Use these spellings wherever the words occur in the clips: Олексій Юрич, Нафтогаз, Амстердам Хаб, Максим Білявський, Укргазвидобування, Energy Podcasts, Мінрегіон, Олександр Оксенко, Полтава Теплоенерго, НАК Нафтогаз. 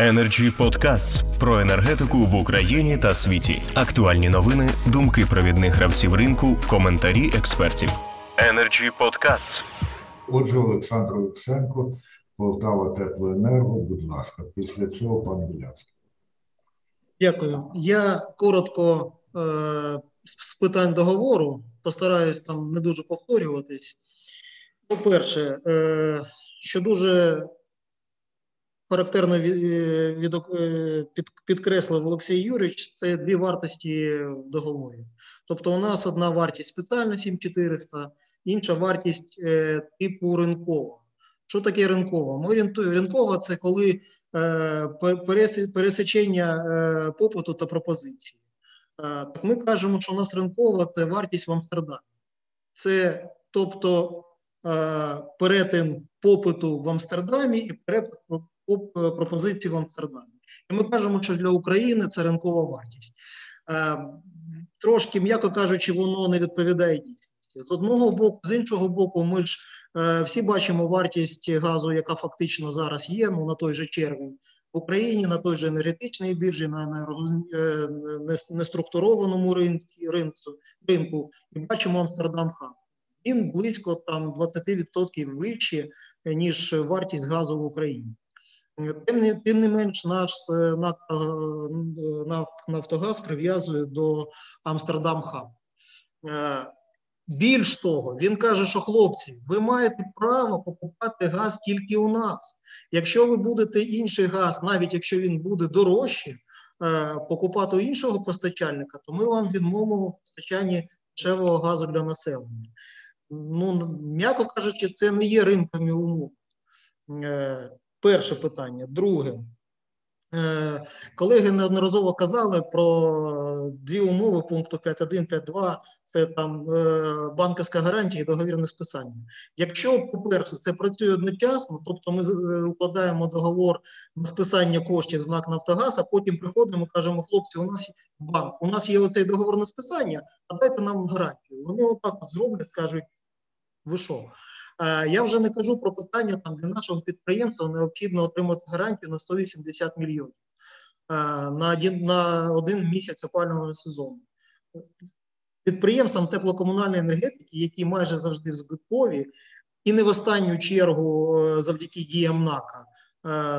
Energy Podcasts про енергетику в Україні та світі. Актуальні новини, думки провідних гравців ринку, коментарі експертів. Energy Podcasts. Отже, Олександр Оксенко, Полтава Теплоенерго, будь ласка. Після цього пан Білявський. Дякую. Я коротко з питань договору постараюсь там не дуже повторюватись. По-перше, що дуже характерно підкреслив Олексій Юрич, це дві вартості в договорі. Тобто у нас одна вартість спеціальна 7400, інша вартість типу ринкова. Що таке ринкова? Ринкова – це коли пересечення попиту та пропозиції. Так ми кажемо, що у нас ринкова – це вартість в Амстердамі. Це, тобто, перетин попиту в Амстердамі і перетин пропозиції в Амстердамі. І ми кажемо, що для України це ринкова вартість. Трошки, м'яко кажучи, воно не відповідає дійсності. З одного боку, з іншого боку, ми ж всі бачимо вартість газу, яка фактично зараз є, ну, на той же червень в Україні, на той же енергетичній біржі, на неструктурованому ринку. І бачимо Амстердам Хаб. Він близько там 20% вищий, ніж вартість газу в Україні. Тим не менш, наш Нафтогаз прив'язує до Амстердам Хаб. Більш того, він каже, що хлопці, ви маєте право покупати газ тільки у нас. Якщо ви будете інший газ, навіть якщо він буде дорожче, покупати у іншого постачальника, то ми вам відмовимо в постачанні дешевого газу для населення. Ну, м'яко кажучи, це не є ринкові умови. Перше питання. Друге. Колеги неодноразово казали про дві умови пункту 5.1, 5.2. Це там банківська гарантія і договірне списання. Якщо, по-перше, це працює одночасно, тобто ми укладаємо договор на списання коштів знак Нафтогаз, а потім приходимо і кажемо, хлопці, у нас банк, у нас є оцей договор на списання, а дайте нам гарантію. Вони отак зроблять, скажуть, ви що? Я вже не кажу про питання, там для нашого підприємства необхідно отримати гарантію на 180 мільйонів на один місяць опалювального сезону. Підприємствам теплокомунальної енергетики, які майже завжди в збиткові, і не в останню чергу завдяки діям НАКа,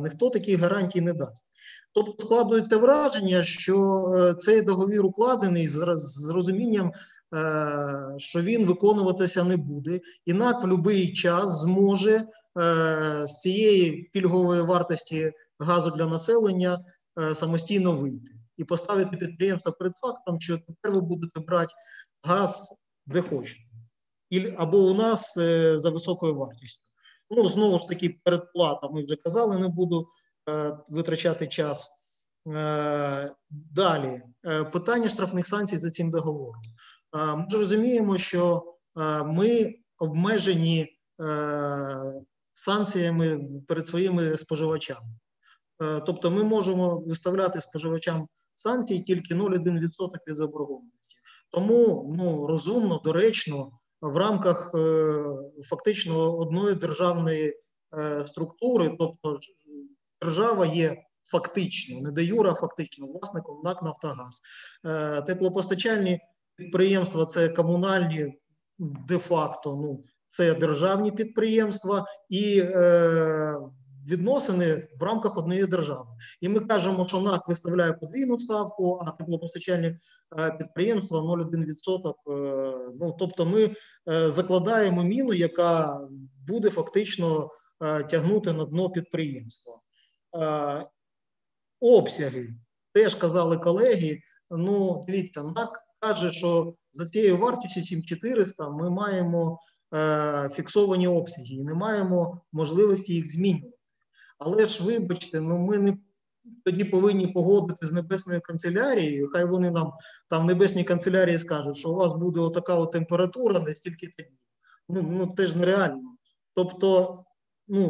ніхто таких гарантій не дасть. Тобто складується враження, що цей договір укладений з розумінням, що він виконуватися не буде, і НАК в будь-який час зможе з цієї пільгової вартості газу для населення самостійно вийти і поставити підприємство перед фактом, що тепер ви будете брати газ де хочете, або у нас за високою вартістю. Ну, знову ж таки, передплата, ми вже казали, не буду витрачати час. Далі, питання штрафних санкцій за цим договором. Ми розуміємо, що ми обмежені санкціями перед своїми споживачами. Тобто ми можемо виставляти споживачам санкції тільки 0,1% від заборгованості. Тому розумно, доречно, в рамках фактично одної державної структури, тобто держава є фактично, не де юра, фактично власником НАК «Нафтогаз». Теплопостачальні підприємства – це комунальні, де-факто, це державні підприємства і відносини в рамках однієї держави. І ми кажемо, що НАК виставляє подвійну ставку, а теплопостачальні підприємства – 0,1%. Тобто ми закладаємо міну, яка буде фактично тягнути на дно підприємства. Обсяги. Теж казали колеги, дивіться, НАК каже, що за цією вартістю 7400 ми маємо фіксовані обсяги і не маємо можливості їх змінювати. Але ж, вибачте, ми не тоді повинні погодити з Небесною канцелярією, хай вони нам, там Небесні канцелярії скажуть, що у вас буде отака температура, не стільки тоді. Це ж нереально. Тобто,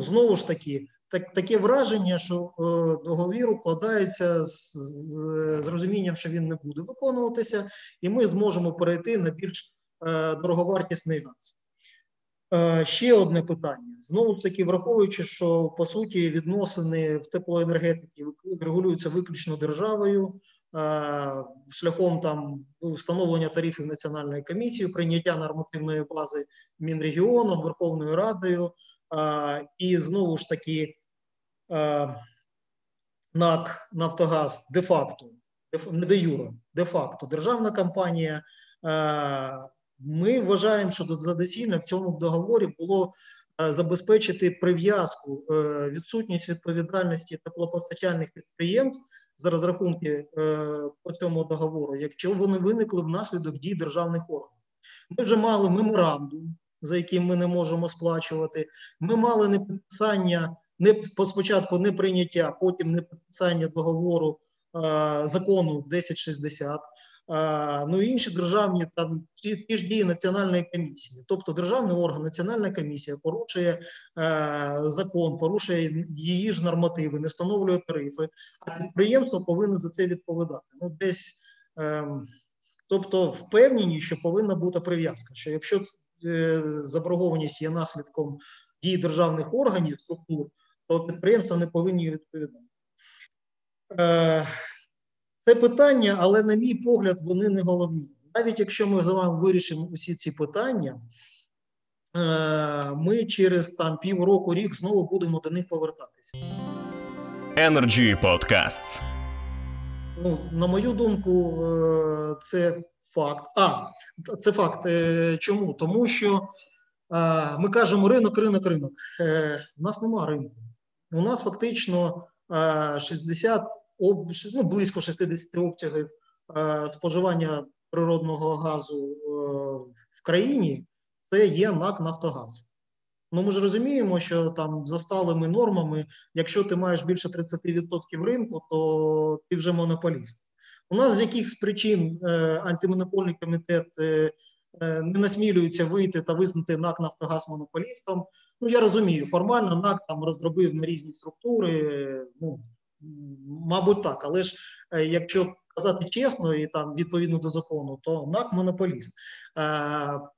знову ж таки, таке враження, що договір укладається з розумінням, що він не буде виконуватися, і ми зможемо перейти на більш дороговартісний газ. Ще одне питання. Знову-таки, враховуючи, що, по суті, відносини в теплоенергетиці регулюються виключно державою, шляхом там встановлення тарифів Національної комісії, прийняття нормативної бази Мінрегіоном, Верховною Радою, і, знову ж таки, НАК «Нафтогаз» де-факто, не де-юре, де-факто державна компанія. Ми вважаємо, що доцільно в цьому договорі було забезпечити прив'язку, відсутність відповідальності теплопостачальних підприємств за розрахунки по цьому договору, якщо вони виникли внаслідок дій державних органів. Ми вже мали меморандум, за яким ми не можемо сплачувати, ми мали непідписання, спочатку не прийняття, потім не підписання договору закону 1060, ну і інші державні, там, ті ж дії Національної комісії. Тобто державний орган, Національна комісія порушує закон, порушує її ж нормативи, не встановлює тарифи, а підприємство повинно за це відповідати. Ну, десь, тобто впевнені, що повинна бути прив'язка, що якщо заборгованість є наслідком дій державних органів, структур, то підприємства не повинні відповідати. Це питання, але, на мій погляд, вони не головні. Навіть якщо ми з вами вирішимо усі ці питання, ми через там півроку-рік знову будемо до них повертатися. Energy Podcasts. Ну, на мою думку, це факт. Це факт. Чому? Тому що ми кажемо ринок. У нас нема ринку. У нас фактично 60, ну, близько 60 обсягів споживання природного газу в країні, це є НАК «Нафтогаз». Ну, ми ж розуміємо, що там за сталими нормами, якщо ти маєш більше 30% ринку, то ти вже монополіст. У нас з якихось причин антимонопольний комітет не насмілюється вийти та визнати НАК «Нафтогаз» монополістом. Ну, я розумію, формально НАК там розробив на різні структури, ну, мабуть, так, але ж якщо казати чесно і там відповідно до закону, то НАК монополіст.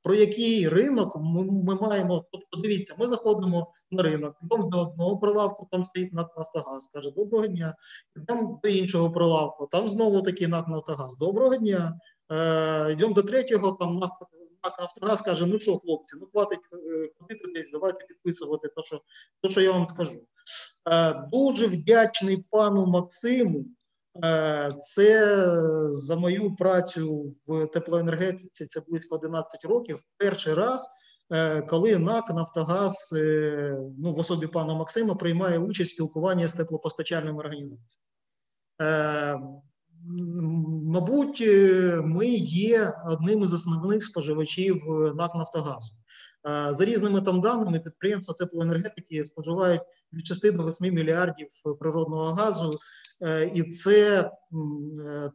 Про який ринок ми маємо, тобто дивіться, ми заходимо на ринок, йдемо до одного прилавку, там стоїть НАК «Нафтогаз», каже «доброго дня», йдемо до іншого прилавку, там знову такий НАК «Нафтогаз», «доброго дня», йдемо до третього, там НАК «Нафтогаз» каже, ну що, хлопці, ну хватить ходити десь, давайте підписувати те, що я вам скажу. Дуже вдячний пану Максиму, це за мою працю в теплоенергетиці, це близько 11 років, перший раз, коли НАК «Нафтогаз», ну, в особі пана Максима, приймає участь в спілкуванні з теплопостачальними організаціями. Мабуть, ми є одним із основних споживачів НАК «Нафтогазу». За різними там даними, підприємства теплоенергетики споживають від 6 до 8 мільярдів природного газу, і це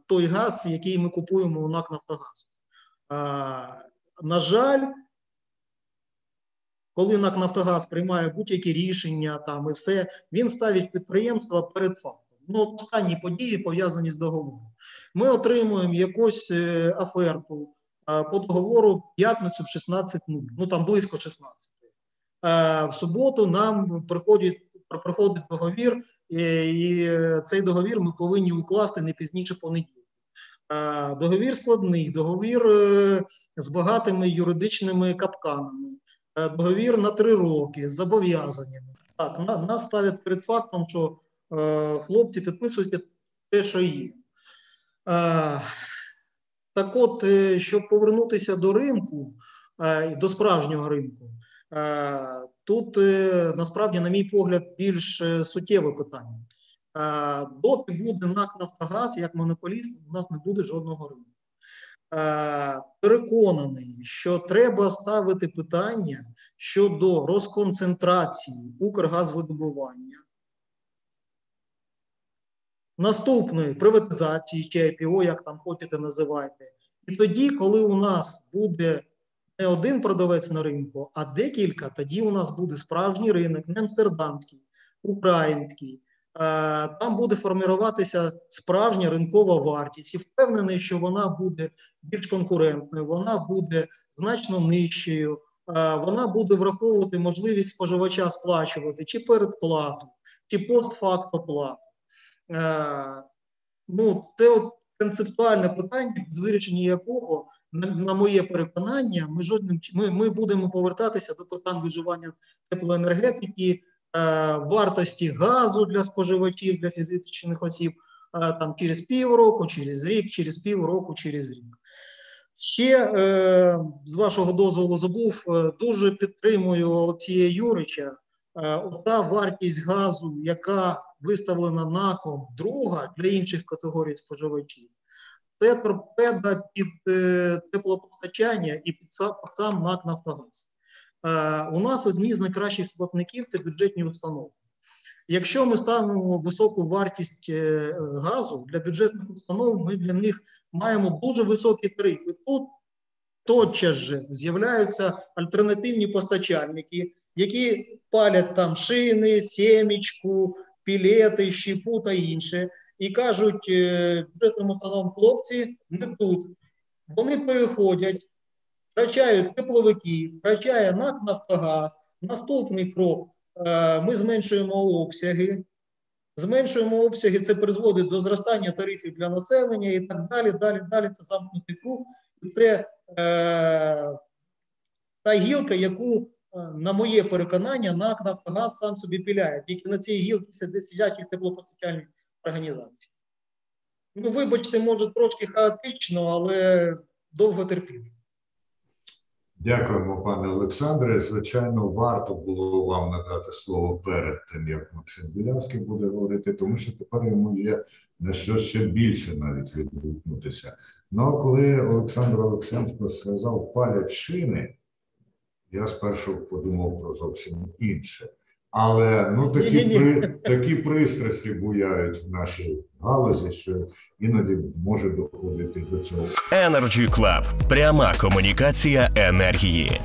той газ, який ми купуємо у НАК «Нафтогазу». На жаль, коли НАК «Нафтогаз» приймає будь-які рішення там і все, він ставить підприємства перед фактом. Ну, останні події пов'язані з договором. Ми отримуємо якусь оферту по договору в п'ятницю в 16:00, ну там близько 16. В суботу нам приходить договір, і цей договір ми повинні укласти не пізніше понеділка. Договір складний, договір з багатими юридичними капканами, договір на 3 роки, з зобов'язаннями. Так, нас ставлять перед фактом, що хлопці, підписуйте те, що є. Так от, щоб повернутися до ринку, до справжнього ринку, тут, насправді, на мій погляд, більш суттєве питання. Доки буде НАК «Нафтогаз» як монополіст, у нас не буде жодного ринку. Переконаний, що треба ставити питання щодо розконцентрації «Укргазвидобування», наступної приватизації, чи IPO, як там хочете називайте. І тоді, коли у нас буде не один продавець на ринку, а декілька, тоді у нас буде справжній ринок, не амстердамський, український. Там буде формуватися справжня ринкова вартість. І впевнений, що вона буде більш конкурентною, вона буде значно нижчою, вона буде враховувати можливість споживача сплачувати чи передплату, чи постфакто плату. Це от концептуальне питання, з вирішення якого, на моє переконання, ми будемо повертатися до питань виживання теплоенергетики, вартості газу для споживачів, для фізичних осіб там, через півроку, через рік, через півроку, через рік. Ще, з вашого дозволу, забув, дуже підтримую Олексія Юрича. Та вартість газу, яка виставлена НАКом друга для інших категорій споживачів, це торпеда під теплопостачання і під сам НАК «Нафтогаз». У нас одні з найкращих платників – це бюджетні установи. Якщо ми ставимо високу вартість газу для бюджетних установ, ми для них маємо дуже високі тарифи. Тут тотчас же з'являються альтернативні постачальники, які палять там шини, сімічку, пілети, щепу та інше, і кажуть бюджетним установам: хлопці, не тут. Вони переходять, втрачають тепловики, втрачає НАК «Нафтогаз». Наступний крок: ми зменшуємо обсяги, це призводить до зростання тарифів для населення і так далі, далі, це замкнутий круг. І це та гілка, яку, на моє переконання, НАК «Нафтогаз» сам собі піляє, тільки на цій гілці сидять і теплопостачальні організації. Вибачте, може, трошки хаотично, але довго терпіли. Дякуємо, пане Олександре. Звичайно, варто було вам надати слово перед тим, як Максим Білявський буде говорити, тому що тепер йому є на що ще більше навіть відгукнутися. А коли Олександр Оксенко сказав «палять шини», я спершу подумав про зовсім інше. Але такі пристрасті буяють в нашій галузі, що іноді може доходити до цього. Energy Club. Пряма комунікація енергії.